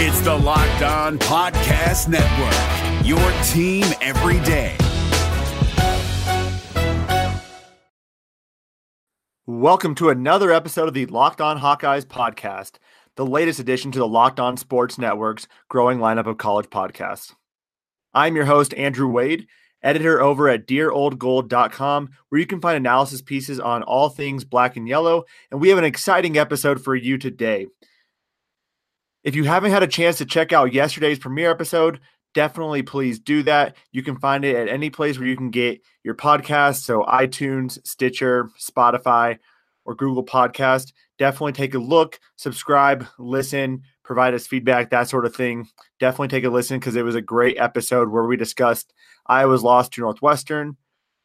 It's the Locked On Podcast Network, your team every day. Welcome to another episode of the Locked On Hawkeyes podcast, the latest addition to the Locked On Sports Network's growing lineup of college podcasts. I'm your host, Andrew Wade, editor over at dearoldgold.com, where you can find analysis pieces on all things black and yellow, and we have an exciting episode for you today. If you haven't had a chance to check out yesterday's premiere episode, definitely please do that. You can find it at any place where you can get your podcast, so iTunes, Stitcher, Spotify, or Google Podcast. Definitely take a look, subscribe, listen, provide us feedback, that sort of thing. Definitely take a listen because it was a great episode where we discussed Iowa's loss to Northwestern.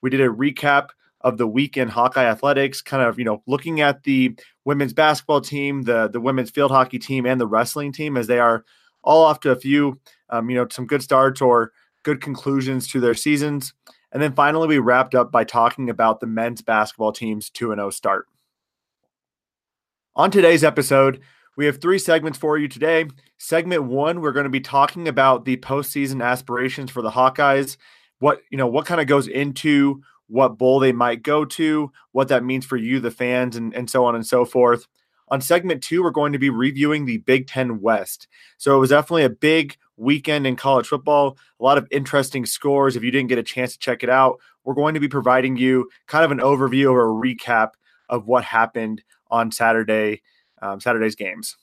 We did a recap of the week in Hawkeye athletics, kind of, looking at the women's basketball team, the women's field hockey team, and the wrestling team as they are all off to a few, some good starts or good conclusions to their seasons. And then finally, we wrapped up by talking about the men's basketball team's 2-0 start. On today's episode, we have three segments for you today. Segment one, we're going to be talking about the postseason aspirations for the Hawkeyes, what kind of goes into what bowl they might go to, what that means for you, the fans, and so on and so forth. On segment two, we're going to be reviewing the Big Ten West. So it was definitely a big weekend in college football, a lot of interesting scores. If you didn't get a chance to check it out, we're going to be providing you kind of an overview or a recap of what happened on Saturday's games.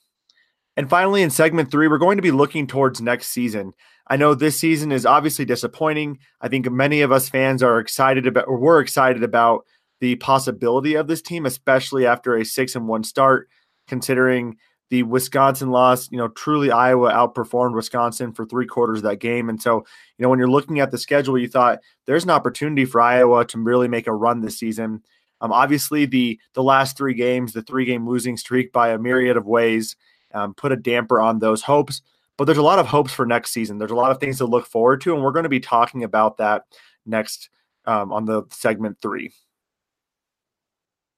And finally, in segment three, we're going to be looking towards next season. I know this season is obviously disappointing. I think many of us fans are excited about, or were excited about, the possibility of this team, especially after a 6-1 start, considering the Wisconsin loss. Truly Iowa outperformed Wisconsin for three quarters of that game. And so, when you're looking at the schedule, you thought there's an opportunity for Iowa to really make a run this season. Obviously the last three games, the three-game losing streak by a myriad of ways, put a damper on those hopes, but there's a lot of hopes for next season. There's a lot of things to look forward to, and we're going to be talking about that next on the segment three.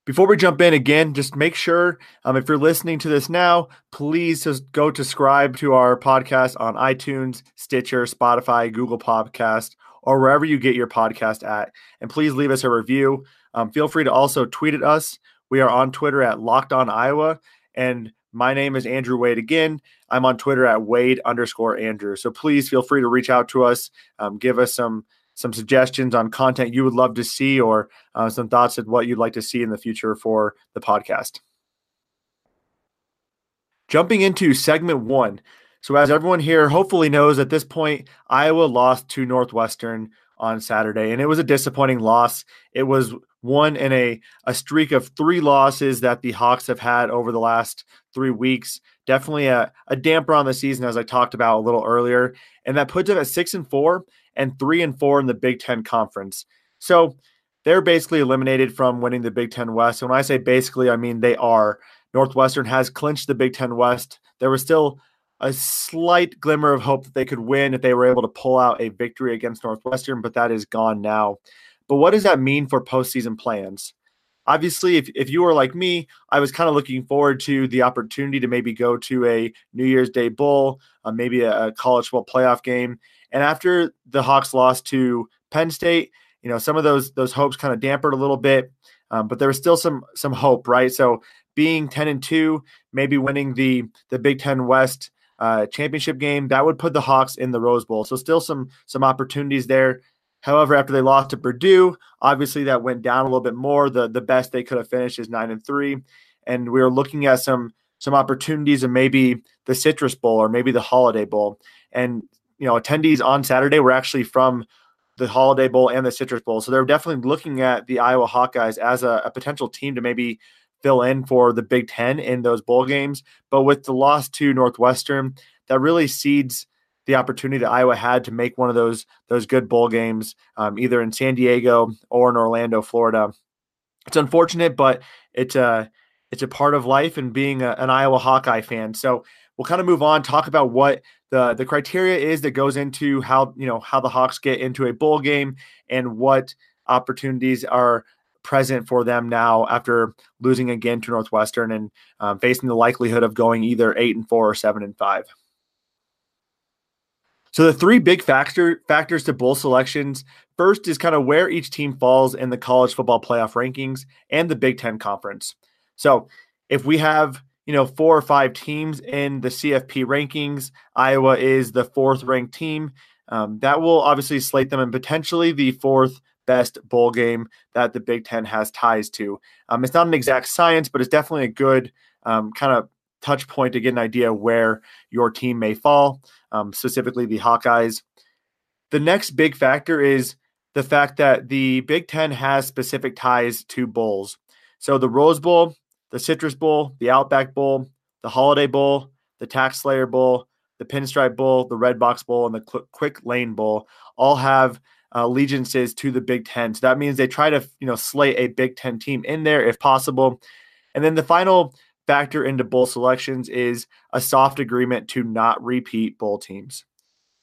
Before we jump in, again, just make sure if you're listening to this now, please just go to subscribe to our podcast on iTunes, Stitcher, Spotify, Google Podcast, or wherever you get your podcast at. And please leave us a review. Feel free to also tweet at us. We are on Twitter at Locked On Iowa. And my name is Andrew Wade again. I'm on Twitter at Wade_Andrew. So please feel free to reach out to us. Give us some suggestions on content you would love to see, or some thoughts of what you'd like to see in the future for the podcast. Jumping into segment one. So as everyone here hopefully knows at this point, Iowa lost to Northwestern on Saturday, and it was a disappointing loss. It was one in a streak of three losses that the Hawks have had over the last 3 weeks. Definitely a damper on the season, as I talked about a little earlier, and that puts it at 6-4 and 3-4 in the Big Ten Conference. So they're basically eliminated from winning the Big Ten West. And when I say basically, I mean they are. Northwestern has clinched the Big Ten West. There was still a slight glimmer of hope that they could win if they were able to pull out a victory against Northwestern, but that is gone now. But what does that mean for postseason plans? Obviously, if you were like me, I was kind of looking forward to the opportunity to maybe go to a New Year's Day bowl, maybe a college football playoff game. And after the Hawks lost to Penn State, some of those hopes kind of dampered a little bit, but there was still some hope, right? So being 10-2, maybe winning the Big Ten West championship game, that would put the Hawks in the Rose Bowl. So still some opportunities there. However, after they lost to Purdue, obviously that went down a little bit more. The best they could have finished is 9-3. And we were looking at some opportunities of maybe the Citrus Bowl or maybe the Holiday Bowl. And, attendees on Saturday were actually from the Holiday Bowl and the Citrus Bowl. So they're definitely looking at the Iowa Hawkeyes as a potential team to maybe fill in for the Big Ten in those bowl games. But with the loss to Northwestern, that really seeds the opportunity that Iowa had to make one of those good bowl games, either in San Diego or in Orlando, Florida. It's unfortunate, but it's a part of life and being an Iowa Hawkeye fan. So we'll kind of move on, talk about what the criteria is that goes into how the Hawks get into a bowl game and what opportunities are present for them now after losing again to Northwestern and facing the likelihood of going either 8-4 or 7-5. So the three big factors to bowl selections, first is kind of where each team falls in the college football playoff rankings and the Big Ten Conference. So if we have, you know, 4 or 5 teams in the CFP rankings, Iowa is the 4th ranked team. That will obviously slate them in potentially the 4th best bowl game that the Big Ten has ties to. It's not an exact science, but it's definitely a good kind of touch point to get an idea where your team may fall, specifically the Hawkeyes. The next big factor is the fact that the Big Ten has specific ties to bowls. So the Rose Bowl, the Citrus Bowl, the Outback Bowl, the Holiday Bowl, the Tax Slayer Bowl, the Pinstripe Bowl, the Red Box Bowl, and the Quick Lane Bowl all have allegiances to the Big Ten. So that means they try to, you know, slay a Big Ten team in there if possible. And then the final factor into bowl selections is a soft agreement to not repeat bowl teams.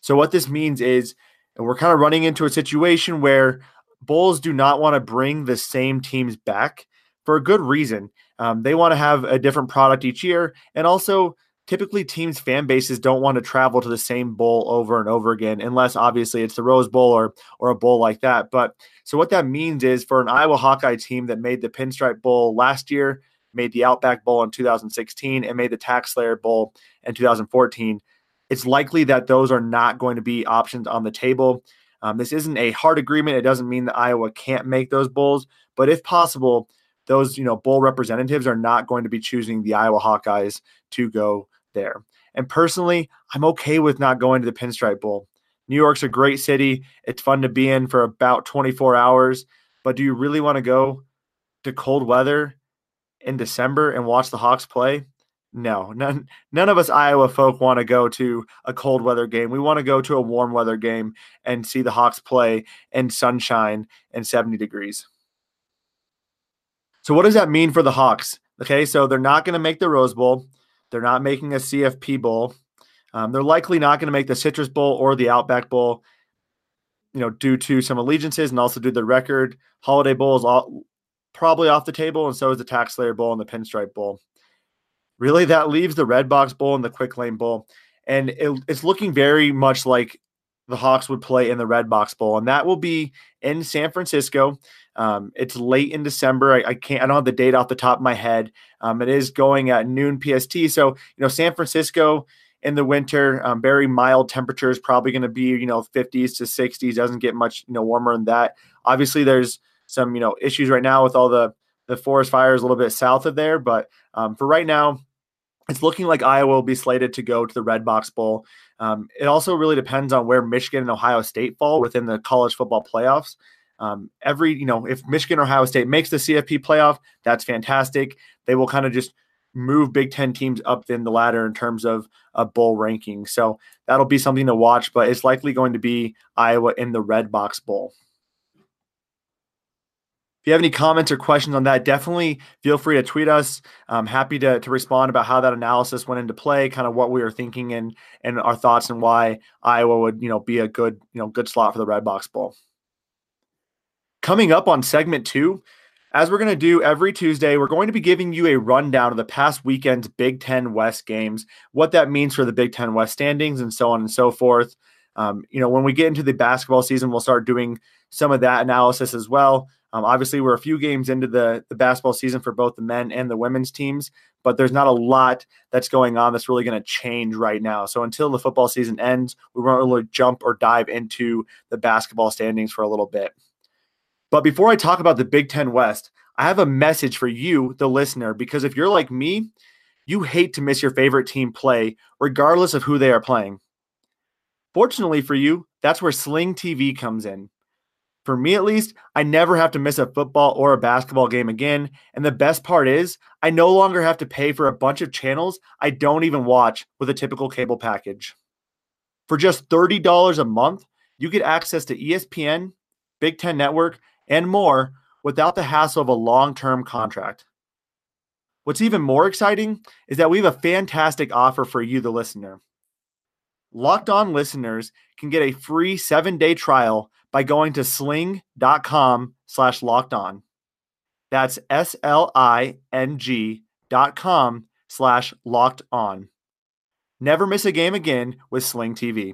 So what this means is, and we're kind of running into a situation where bowls do not want to bring the same teams back for a good reason. They want to have a different product each year. And also typically teams' fan bases don't want to travel to the same bowl over and over again, unless obviously it's the Rose Bowl or a bowl like that. But so what that means is for an Iowa Hawkeye team that made the Pinstripe Bowl last year, made the Outback Bowl in 2016, and made the Tax Slayer Bowl in 2014, it's likely that those are not going to be options on the table. This isn't a hard agreement. It doesn't mean that Iowa can't make those bowls, but if possible, those, you know, bowl representatives are not going to be choosing the Iowa Hawkeyes to go there. And personally, I'm okay with not going to the Pinstripe Bowl. New York's a great city. It's fun to be in for about 24 hours, but do you really want to go to cold weather in December and watch the Hawks play? No, none of us Iowa folk want to go to a cold weather game. We want to go to a warm weather game and see the Hawks play in sunshine and 70 degrees. So what does that mean for the Hawks? Okay, so they're not going to make the Rose Bowl. They're not making a CFP Bowl. They're likely not going to make the Citrus Bowl or the Outback Bowl, you know, due to some allegiances and also due to the record. Holiday Bowl is probably off the table, and so is the Tax Slayer Bowl and the Pinstripe Bowl. Really, that leaves the Red Box Bowl and the Quick Lane Bowl. And it's looking very much like the Hawks would play in the Red Box Bowl, and that will be in San Francisco. It's late in December. I don't have the date off the top of my head. It is going at noon PST. So, you know, San Francisco in the winter, very mild temperatures, probably going to be, you know, 50s to 60s. Doesn't get much, you know, warmer than that. Obviously there's some, you know, issues right now with all the forest fires a little bit south of there. But for right now, it's looking like Iowa will be slated to go to the Red Box Bowl. It also really depends on where Michigan and Ohio State fall within the college football playoffs. If Michigan or Ohio State makes the CFP playoff, that's fantastic. They will kind of just move Big Ten teams up in the ladder in terms of a bowl ranking. So that'll be something to watch, but it's likely going to be Iowa in the Red Box Bowl. If you have any comments or questions on that, definitely feel free to tweet us. I'm happy to respond about how that analysis went into play, kind of what we were thinking and our thoughts and why Iowa would, you know, be a good, you know, good slot for the Red Box Bowl. Coming up on segment 2, as we're going to do every Tuesday, we're going to be giving you a rundown of the past weekend's Big Ten West games, what that means for the Big Ten West standings, and so on and so forth. When we get into the basketball season, we'll start doing some of that analysis as well. Obviously, we're a few games into the basketball season for both the men and the women's teams, but there's not a lot that's going on that's really going to change right now. So until the football season ends, we won't really jump or dive into the basketball standings for a little bit. But before I talk about the Big Ten West, I have a message for you, the listener, because if you're like me, you hate to miss your favorite team play, regardless of who they are playing. Fortunately for you, that's where Sling TV comes in. For me, at least, I never have to miss a football or a basketball game again. And the best part is I no longer have to pay for a bunch of channels I don't even watch with a typical cable package. For just $30 a month, you get access to ESPN, Big Ten Network, and more without the hassle of a long-term contract. What's even more exciting is that we have a fantastic offer for you, the listener. Locked On listeners can get a free 7-day trial by going to sling.com/lockedon. That's SLING.com/lockedon. Never miss a game again with Sling TV.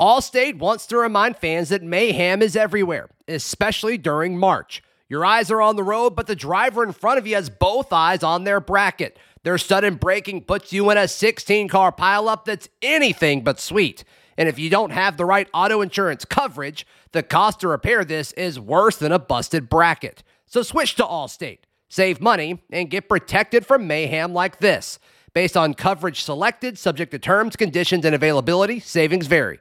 Allstate wants to remind fans that mayhem is everywhere, especially during March. Your eyes are on the road, but the driver in front of you has both eyes on their bracket. Their sudden braking puts you in a 16-car pileup that's anything but sweet. And if you don't have the right auto insurance coverage, the cost to repair this is worse than a busted bracket. So switch to Allstate, save money, and get protected from mayhem like this. Based on coverage selected, subject to terms, conditions, and availability, savings vary.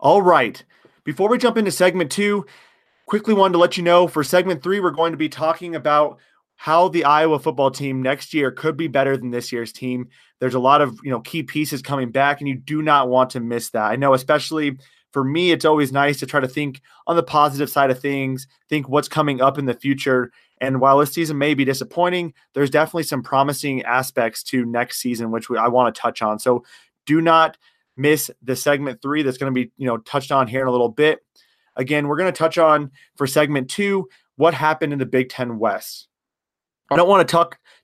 All right. Before we jump into segment two, quickly wanted to let you know for segment three, we're going to be talking about how the Iowa football team next year could be better than this year's team. There's a lot of, key pieces coming back, and you do not want to miss that. I know, especially for me, it's always nice to try to think on the positive side of things, think what's coming up in the future. And while this season may be disappointing, there's definitely some promising aspects to next season, which I want to touch on. So do not miss the segment three that's going to be, touched on here in a little bit. Again, we're going to touch on for segment two, what happened in the Big Ten West. I don't want to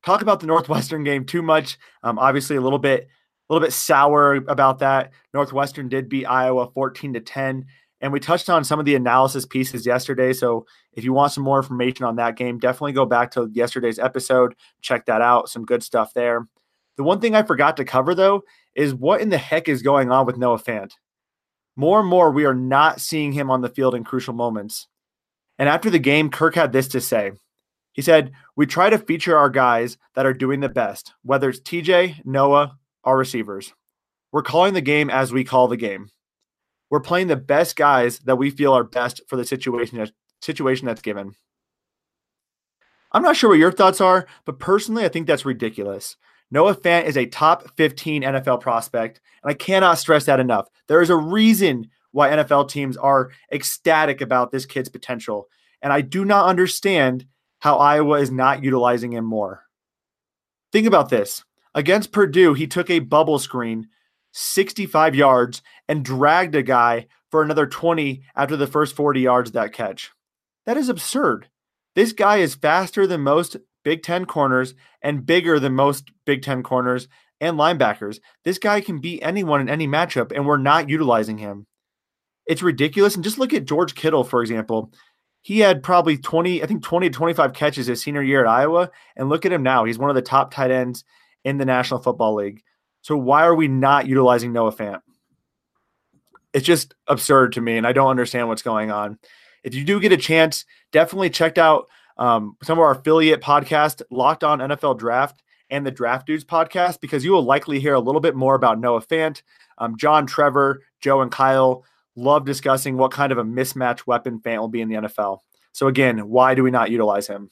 talk about the Northwestern game too much. Obviously a little bit sour about that. Northwestern did beat Iowa 14-10, and we touched on some of the analysis pieces yesterday. So if you want some more information on that game, definitely go back to yesterday's episode, check that out. Some good stuff there. The one thing I forgot to cover though, is what in the heck is going on with Noah Fant? More and more, we are not seeing him on the field in crucial moments. And after the game, Kirk had this to say. He said, "We try to feature our guys that are doing the best, whether it's TJ, Noah, our receivers. We're calling the game as we call the game. We're playing the best guys that we feel are best for the situation that's given." I'm not sure what your thoughts are, but personally, I think that's ridiculous. Noah Fant is a top 15 NFL prospect, and I cannot stress that enough. There is a reason why NFL teams are ecstatic about this kid's potential, and I do not understand how Iowa is not utilizing him more. Think about this. Against Purdue, he took a bubble screen 65 yards and dragged a guy for another 20 after the first 40 yards of that catch. That is absurd. This guy is faster than most Big Ten corners and bigger than most Big Ten corners and linebackers. This guy can beat anyone in any matchup, and we're not utilizing him. It's ridiculous. And just look at George Kittle, for example. He had probably 20 to 25 catches his senior year at Iowa. And look at him now. He's one of the top tight ends in the National Football League. So why are we not utilizing Noah Fant? It's just absurd to me, and I don't understand what's going on. If you do get a chance, definitely check out some of our affiliate podcasts, Locked On NFL Draft and the Draft Dudes podcast, because you will likely hear a little bit more about Noah Fant. John, Trevor, Joe, and Kyle love discussing what kind of a mismatch weapon Fant will be in the NFL. So again, why do we not utilize him?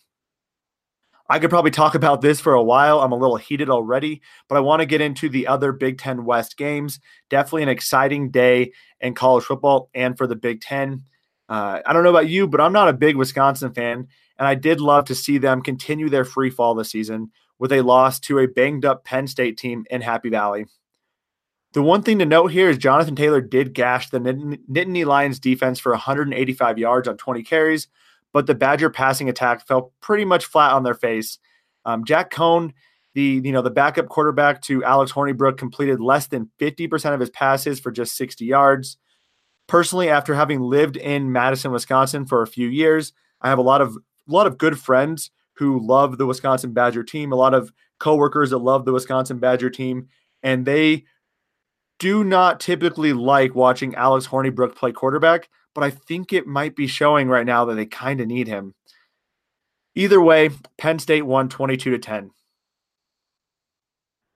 I could probably talk about this for a while. I'm a little heated already, but I want to get into the other Big Ten West games. Definitely an exciting day in college football and for the Big Ten. I don't know about you, but I'm not a big Wisconsin fan, and I did love to see them continue their free fall this season with a loss to a banged-up Penn State team in Happy Valley. The one thing to note here is Jonathan Taylor did gash the Nittany Lions defense for 185 yards on 20 carries, but the Badger passing attack fell pretty much flat on their face. Jack Cohn, the backup quarterback to Alex Hornibrook, completed less than 50% of his passes for just 60 yards. Personally, after having lived in Madison, Wisconsin for a few years, I have a lot of good friends who love the Wisconsin Badger team, a lot of coworkers that love the Wisconsin Badger team, and they do not typically like watching Alex Hornibrook play quarterback, but I think it might be showing right now that they kind of need him. Either way, Penn State won 22-10.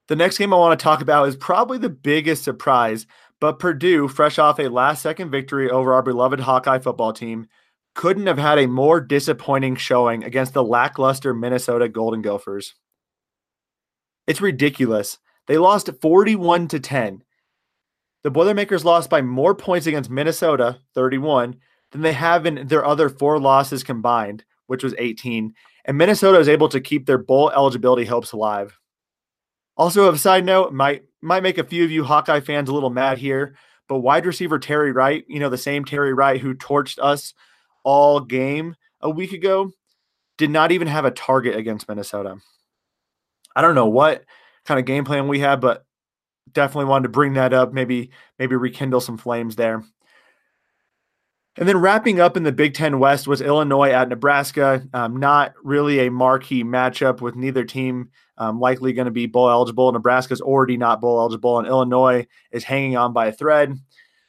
The next game I want to talk about is probably the biggest surprise, but Purdue, fresh off a last-second victory over our beloved Hawkeye football team, couldn't have had a more disappointing showing against the lackluster Minnesota Golden Gophers. It's ridiculous. They lost 41-10. The Boilermakers lost by more points against Minnesota, 31, than they have in their other four losses combined, which was 18, and Minnesota is able to keep their bowl eligibility hopes alive. Also, a side note, might make a few of you Hawkeye fans a little mad here, but wide receiver Terry Wright, the same Terry Wright who torched us all game a week ago, did not even have a target against Minnesota. I don't know what kind of game plan we had, but definitely wanted to bring that up, maybe rekindle some flames there. And then wrapping up in the Big Ten West was Illinois at Nebraska. Not really a marquee matchup, with neither team likely going to be bowl eligible. Nebraska's already not bowl eligible, and Illinois is hanging on by a thread.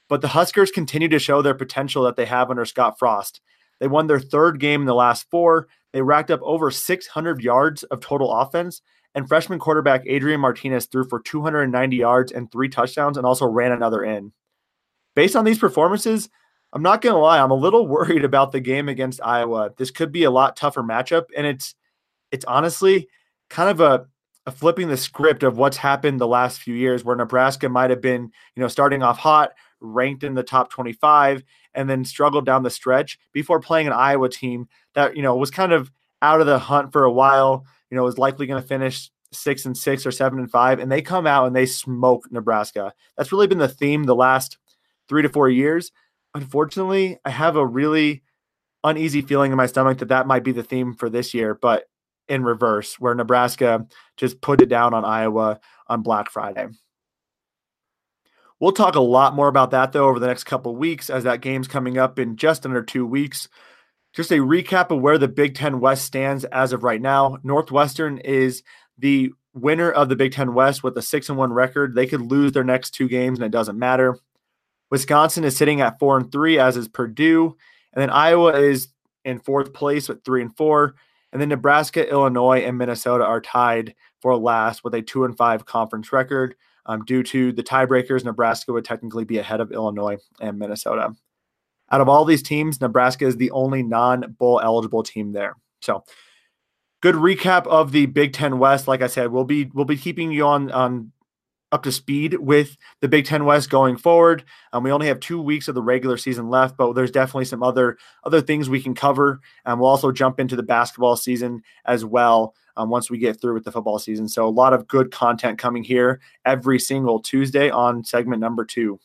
But the Huskers continue to show their potential that they have under Scott Frost. They won their third game in the last four. They racked up over 600 yards of total offense, and freshman quarterback Adrian Martinez threw for 290 yards and 3 touchdowns and also ran another in. Based on these performances, I'm not going to lie, I'm a little worried about the game against Iowa. This could be a lot tougher matchup, and it's honestly kind of a flipping the script of what's happened the last few years, where Nebraska might have been, starting off hot, ranked in the top 25, and then struggled down the stretch before playing an Iowa team that, was kind of out of the hunt for a while, was likely going to finish 6-6 or 7-5, and they come out and they smoke Nebraska. That's really been the theme the last 3 to 4 years. Unfortunately, I have a really uneasy feeling in my stomach that might be the theme for this year, but in reverse, where Nebraska just put it down on Iowa on Black Friday. We'll talk a lot more about that, though, over the next couple of weeks, as that game's coming up in just under 2 weeks. Just a recap of where the Big Ten West stands as of right now. Northwestern is the winner of the Big Ten West with a 6-1 record. They could lose their next 2 games, and it doesn't matter. Wisconsin is sitting at 4-3, as is Purdue. And then Iowa is in 4th place with 3-4. And then Nebraska, Illinois, and Minnesota are tied for last with a 2-5 conference record. Due to the tiebreakers, Nebraska would technically be ahead of Illinois and Minnesota. Out of all these teams, Nebraska is the only non-bowl eligible team there. So good recap of the Big Ten West. Like I said, we'll be keeping you on up to speed with the Big Ten West going forward. We only have 2 weeks of the regular season left, but there's definitely some other things we can cover. We'll also jump into the basketball season as well once we get through with the football season. So a lot of good content coming here every single Tuesday on segment number 2.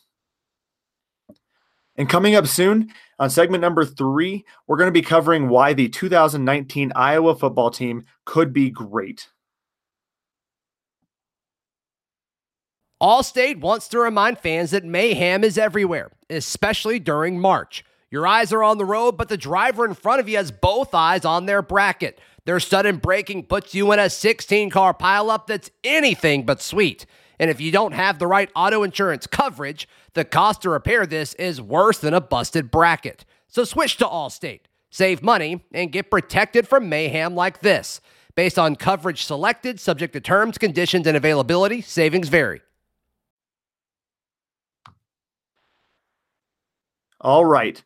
And coming up soon on segment number 3, we're going to be covering why the 2019 Iowa football team could be great. Allstate wants to remind fans that mayhem is everywhere, especially during March. Your eyes are on the road, but the driver in front of you has both eyes on their bracket. Their sudden braking puts you in a 16-car pileup that's anything but sweet. And if you don't have the right auto insurance coverage, the cost to repair this is worse than a busted bracket. So switch to Allstate, save money, and get protected from mayhem like this. Based on coverage selected, subject to terms, conditions, and availability, savings vary. All right.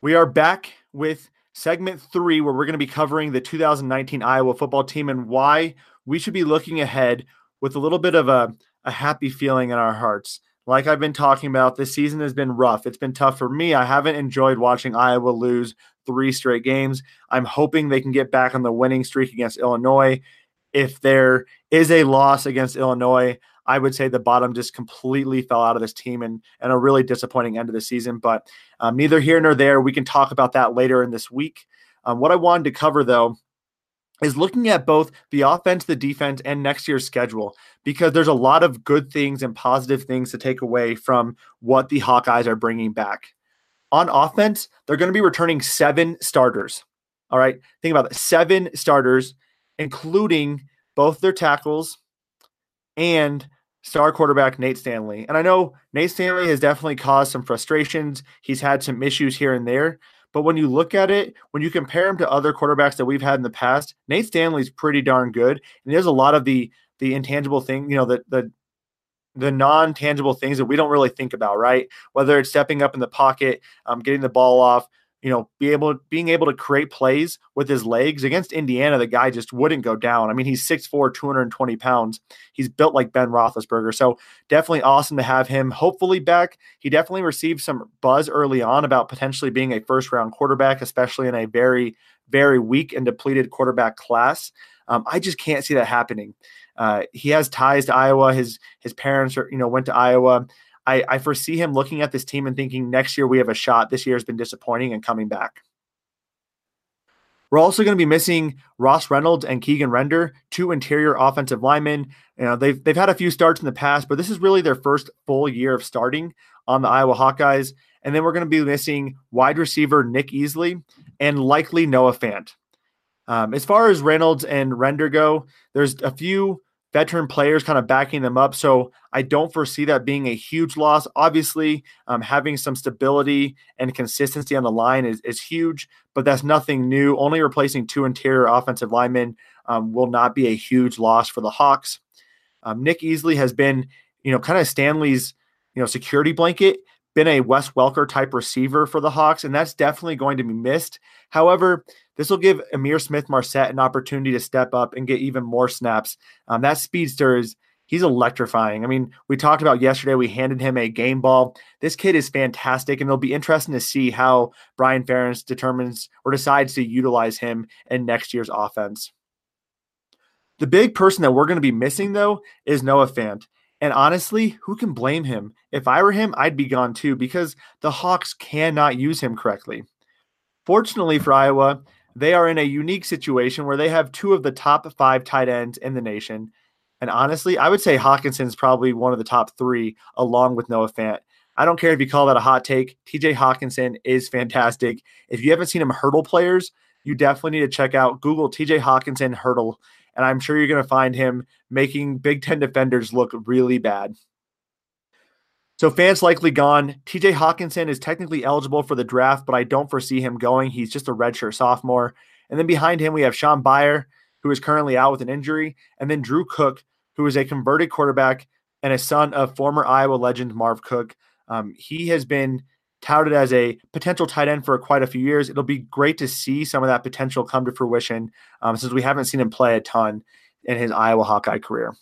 We are back with segment 3, where we're going to be covering the 2019 Iowa football team and why we should be looking ahead with a little bit of a happy feeling in our hearts. Like I've been talking about, this season has been rough. It's been tough for me. I haven't enjoyed watching Iowa lose 3 straight games. I'm hoping they can get back on the winning streak against Illinois. If there is a loss against Illinois, I would say the bottom just completely fell out of this team and a really disappointing end of the season. But neither here nor there. We can talk about that later in this week. What I wanted to cover, though, is looking at both the offense, the defense, and next year's schedule, because there's a lot of good things and positive things to take away from what the Hawkeyes are bringing back. On offense, they're going to be returning 7 starters. All right, think about that. 7 starters, including both their tackles and star quarterback Nate Stanley. And I know Nate Stanley has definitely caused some frustrations. He's had some issues here and there. But when you look at it, when you compare him to other quarterbacks that we've had in the past, Nate Stanley's pretty darn good. And there's a lot of the intangible thing, the non-tangible things that we don't really think about, right? Whether it's stepping up in the pocket, getting the ball off, being able to create plays with his legs. Against Indiana, the guy just wouldn't go down. I mean, he's 6'4", 220 pounds. He's built like Ben Roethlisberger. So definitely awesome to have him hopefully back. He definitely received some buzz early on about potentially being a first-round quarterback, especially in a very, very weak and depleted quarterback class. I just can't see that happening. He has ties to Iowa. His parents are, went to Iowa. I foresee him looking at this team and thinking, next year we have a shot. This year has been disappointing, and coming back. We're also going to be missing Ross Reynolds and Keegan Render, two interior offensive linemen. You know, they've had a few starts in the past, but this is really their first full year of starting on the Iowa Hawkeyes. And then we're going to be missing wide receiver Nick Easley and likely Noah Fant. As far as Reynolds and Render go, there's a few veteran players kind of backing them up. So I don't foresee that being a huge loss. Obviously, having some stability and consistency on the line is huge, but that's nothing new. Only replacing two interior offensive linemen will not be a huge loss for the Hawks. Nick Easley has been, kind of Stanley's, security blanket, been a Wes Welker type receiver for the Hawks, and that's definitely going to be missed. However, this will give Amir Smith-Marset an opportunity to step up and get even more snaps. That speedster he's electrifying. I mean, we talked about yesterday, we handed him a game ball. This kid is fantastic, and it'll be interesting to see how Brian Ferentz determines or decides to utilize him in next year's offense. The big person that we're going to be missing, though, is Noah Fant. And honestly, who can blame him? If I were him, I'd be gone too, because the Hawks cannot use him correctly. Fortunately for Iowa, they are in a unique situation where they have two of the top five tight ends in the nation. And honestly, I would say Hockenson is probably one of the top three, along with Noah Fant. I don't care if you call that a hot take. TJ Hockenson is fantastic. If you haven't seen him hurdle players, you definitely need to check out, Google TJ Hockenson hurdle, and I'm sure you're going to find him making Big Ten defenders look really bad. So Fant's likely gone. TJ Hockenson is technically eligible for the draft, but I don't foresee him going. He's just a redshirt sophomore. And then behind him, we have Sean Byer, who is currently out with an injury, and then Drew Cook, who is a converted quarterback and a son of former Iowa legend Marv Cook. He has been touted as a potential tight end for quite a few years. It'll be great to see some of that potential come to fruition since we haven't seen him play a ton in his Iowa Hawkeye career.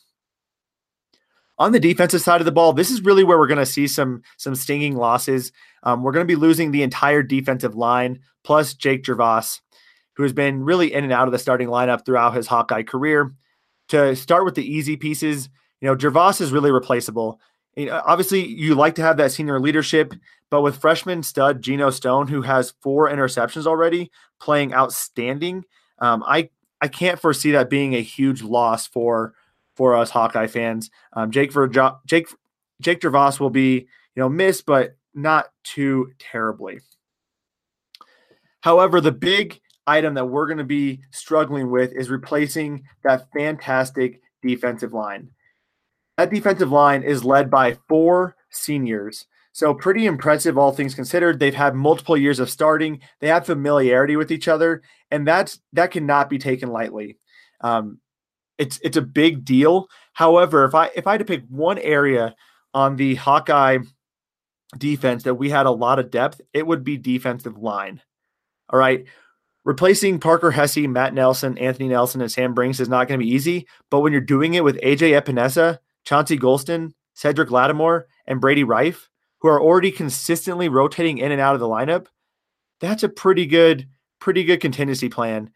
On the defensive side of the ball, this is really where we're going to see some stinging losses. We're going to be losing the entire defensive line, plus Jake Gervais, who has been really in and out of the starting lineup throughout his Hawkeye career. To start with the easy pieces, Gervais is really replaceable. Obviously, you like to have that senior leadership, but with freshman stud Geno Stone, who has four interceptions already, playing outstanding, I can't foresee that being a huge loss for us Hawkeye fans. Jake Gervais will be missed, but not too terribly. However, the big item that we're going to be struggling with is replacing that fantastic defensive line. That defensive line is led by four seniors. So pretty impressive, all things considered. They've had multiple years of starting. They have familiarity with each other, and that cannot be taken lightly. It's a big deal. However, if I had to pick one area on the Hawkeye defense that we had a lot of depth, it would be defensive line. All right. Replacing Parker Hesse, Matt Nelson, Anthony Nelson, and Sam Brinks is not going to be easy, but when you're doing it with A.J. Epenesa, Chauncey Golston, Cedric Lattimore, and Brady Reif, who are already consistently rotating in and out of the lineup, that's a pretty good contingency plan.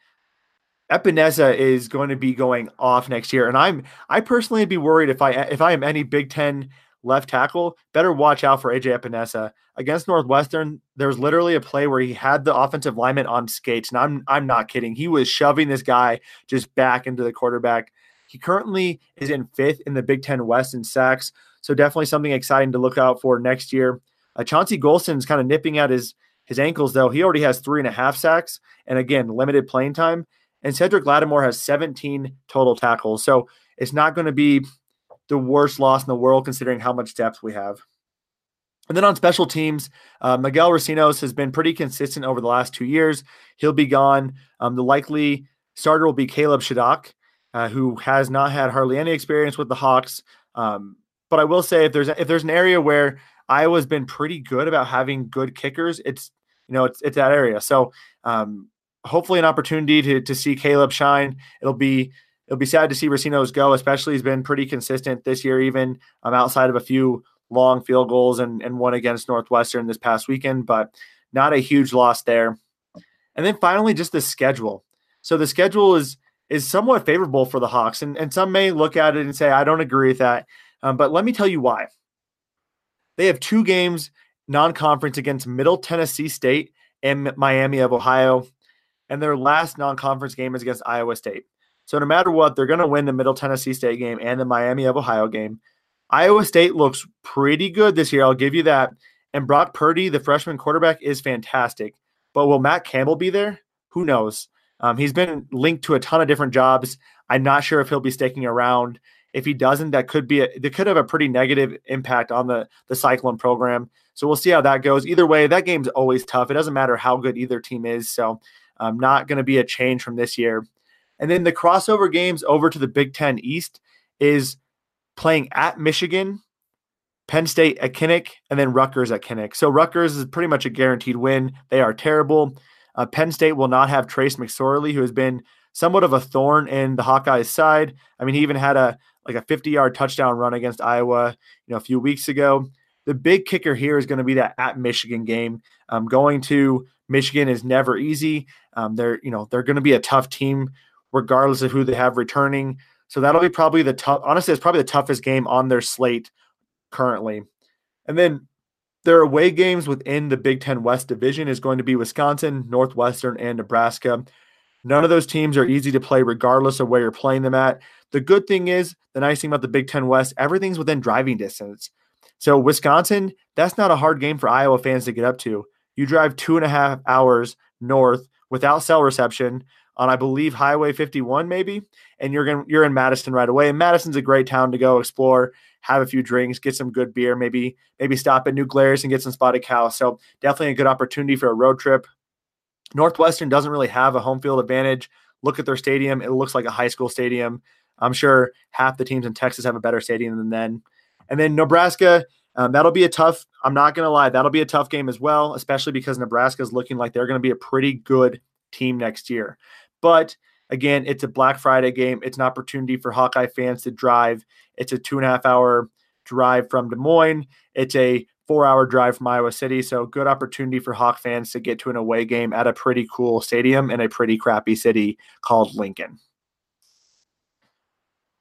Epenesa is going to be going off next year, and I personally would be worried if I am any Big Ten left tackle, better watch out for A.J. Epenesa. Against Northwestern, there's literally a play where he had the offensive lineman on skates, and I'm not kidding. He was shoving this guy just back into the quarterback. He currently is in fifth in the Big Ten West in sacks, so definitely something exciting to look out for next year. Chauncey Golston's kind of nipping at his ankles, though. He already has 3.5 sacks, and again, limited playing time. And Cedric Lattimore has 17 total tackles, so it's not going to be the worst loss in the world considering how much depth we have. And then on special teams, Miguel Racinos has been pretty consistent over the last 2 years. He'll be gone. The likely starter will be Caleb Shadok, who has not had hardly any experience with the Hawks. But I will say if there's an area where Iowa's been pretty good about having good kickers, it's that area. So hopefully an opportunity to see Caleb shine. It'll be sad to see Racinos go, especially he's been pretty consistent this year, even outside of a few long field goals and one against Northwestern this past weekend, but not a huge loss there. And then finally, just the schedule. So the schedule is somewhat favorable for the Hawks. And some may look at it and say, I don't agree with that. But let me tell you why. They have two games non-conference against Middle Tennessee State and Miami of Ohio. and their last non-conference game is against Iowa State. So no matter what, they're going to win the Middle Tennessee State game and the Miami of Ohio game. Iowa State looks pretty good this year, I'll give you that. And Brock Purdy, the freshman quarterback, is fantastic. But will Matt Campbell be there? Who knows? He's been linked to a ton of different jobs. I'm not sure if he'll be sticking around. If he doesn't, that could have a pretty negative impact on the Cyclone program. So we'll see how that goes. Either way, that game's always tough. It doesn't matter how good either team is. So not going to be a change from this year. And then the crossover games over to the Big Ten East is playing at Michigan, Penn State at Kinnick, and then Rutgers at Kinnick. So Rutgers is pretty much a guaranteed win. They are terrible. Penn State will not have Trace McSorley, who has been somewhat of a thorn in the Hawkeyes' side. I mean, he even had a 50-yard touchdown run against Iowa, a few weeks ago. The big kicker here is going to be that at Michigan game. Going to Michigan is never easy. They're going to be a tough team regardless of who they have returning. So that'll be probably the toughest game on their slate currently. And then their away games within the Big Ten West division is going to be Wisconsin, Northwestern, and Nebraska. None of those teams are easy to play regardless of where you're playing them at. The good thing is, the nice thing about the Big Ten West, everything's within driving distance. So Wisconsin, that's not a hard game for Iowa fans to get up to. You drive 2.5 hours north without cell reception on, I believe, Highway 51 maybe, and you're in Madison right away. And Madison's a great town to go explore, have a few drinks, get some good beer, maybe stop at New Glarus and get some spotted cow. So definitely a good opportunity for a road trip. Northwestern doesn't really have a home field advantage. Look at their stadium. It looks like a high school stadium. I'm sure half the teams in Texas have a better stadium than them. And then Nebraska, that'll be a tough – I'm not going to lie. That'll be a tough game as well, especially because Nebraska is looking like they're going to be a pretty good team next year. But, again, it's a Black Friday game. It's an opportunity for Hawkeye fans to drive. It's a 2.5-hour drive from Des Moines. It's a 4-hour drive from Iowa City. So good opportunity for Hawk fans to get to an away game at a pretty cool stadium in a pretty crappy city called Lincoln.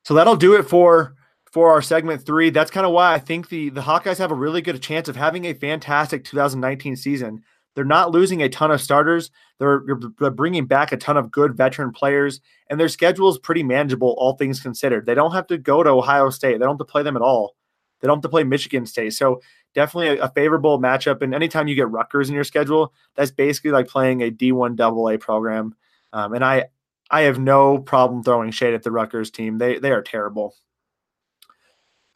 So that'll do it for our segment 3. That's kind of why I think the Hawkeyes have a really good chance of having a fantastic 2019 season. They're not losing a ton of starters. They're bringing back a ton of good veteran players, and their schedule is pretty manageable, all things considered. They don't have to go to Ohio State. They don't have to play them at all. They don't have to play Michigan State. So definitely a favorable matchup. And anytime you get Rutgers in your schedule, that's basically like playing a D1 AA program. And I have no problem throwing shade at the Rutgers team. They are terrible.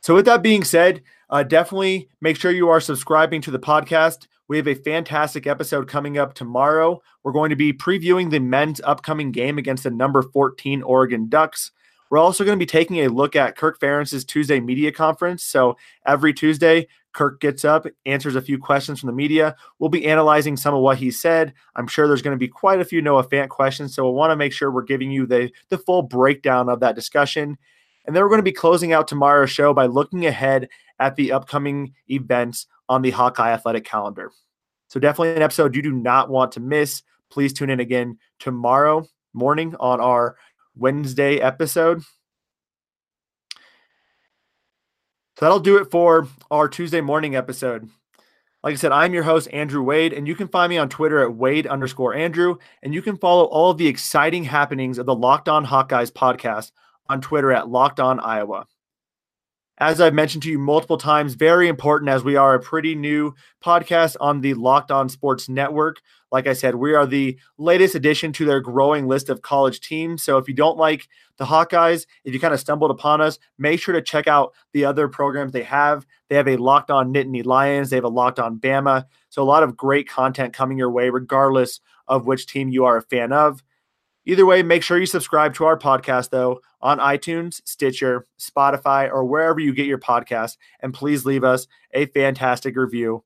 So with that being said, definitely make sure you are subscribing to the podcast. We have a fantastic episode coming up tomorrow. We're going to be previewing the men's upcoming game against the number 14 Oregon Ducks. We're also going to be taking a look at Kirk Ferentz's Tuesday media conference. So every Tuesday, Kirk gets up, answers a few questions from the media. We'll be analyzing some of what he said. I'm sure there's going to be quite a few Noah Fant questions, so we'll want to make sure we're giving you the full breakdown of that discussion. And then we're going to be closing out tomorrow's show by looking ahead at the upcoming events on the Hawkeye Athletic calendar. So definitely an episode you do not want to miss. Please tune in again tomorrow morning on our Wednesday episode. So that'll do it for our Tuesday morning episode. Like I said, I'm your host, Andrew Wade, and you can find me on Twitter at Wade_Andrew, and you can follow all of the exciting happenings of the Locked On Hawkeyes podcast on Twitter at Locked On Iowa. As I've mentioned to you multiple times, very important as we are a pretty new podcast on the Locked On Sports Network. Like I said, we are the latest addition to their growing list of college teams. So if you don't like the Hawkeyes, if you kind of stumbled upon us, make sure to check out the other programs they have. They have a Locked On Nittany Lions. They have a Locked On Bama. So a lot of great content coming your way, regardless of which team you are a fan of. Either way, make sure you subscribe to our podcast, though, on iTunes, Stitcher, Spotify, or wherever you get your podcast. And please leave us a fantastic review.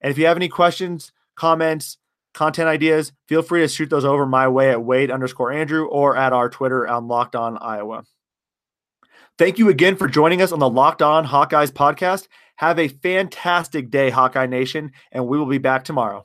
And if you have any questions, comments, content ideas, feel free to shoot those over my way at Wade_Andrew or at our Twitter on Locked On Iowa. Thank you again for joining us on the Locked On Hawkeyes podcast. Have a fantastic day, Hawkeye Nation, and we will be back tomorrow.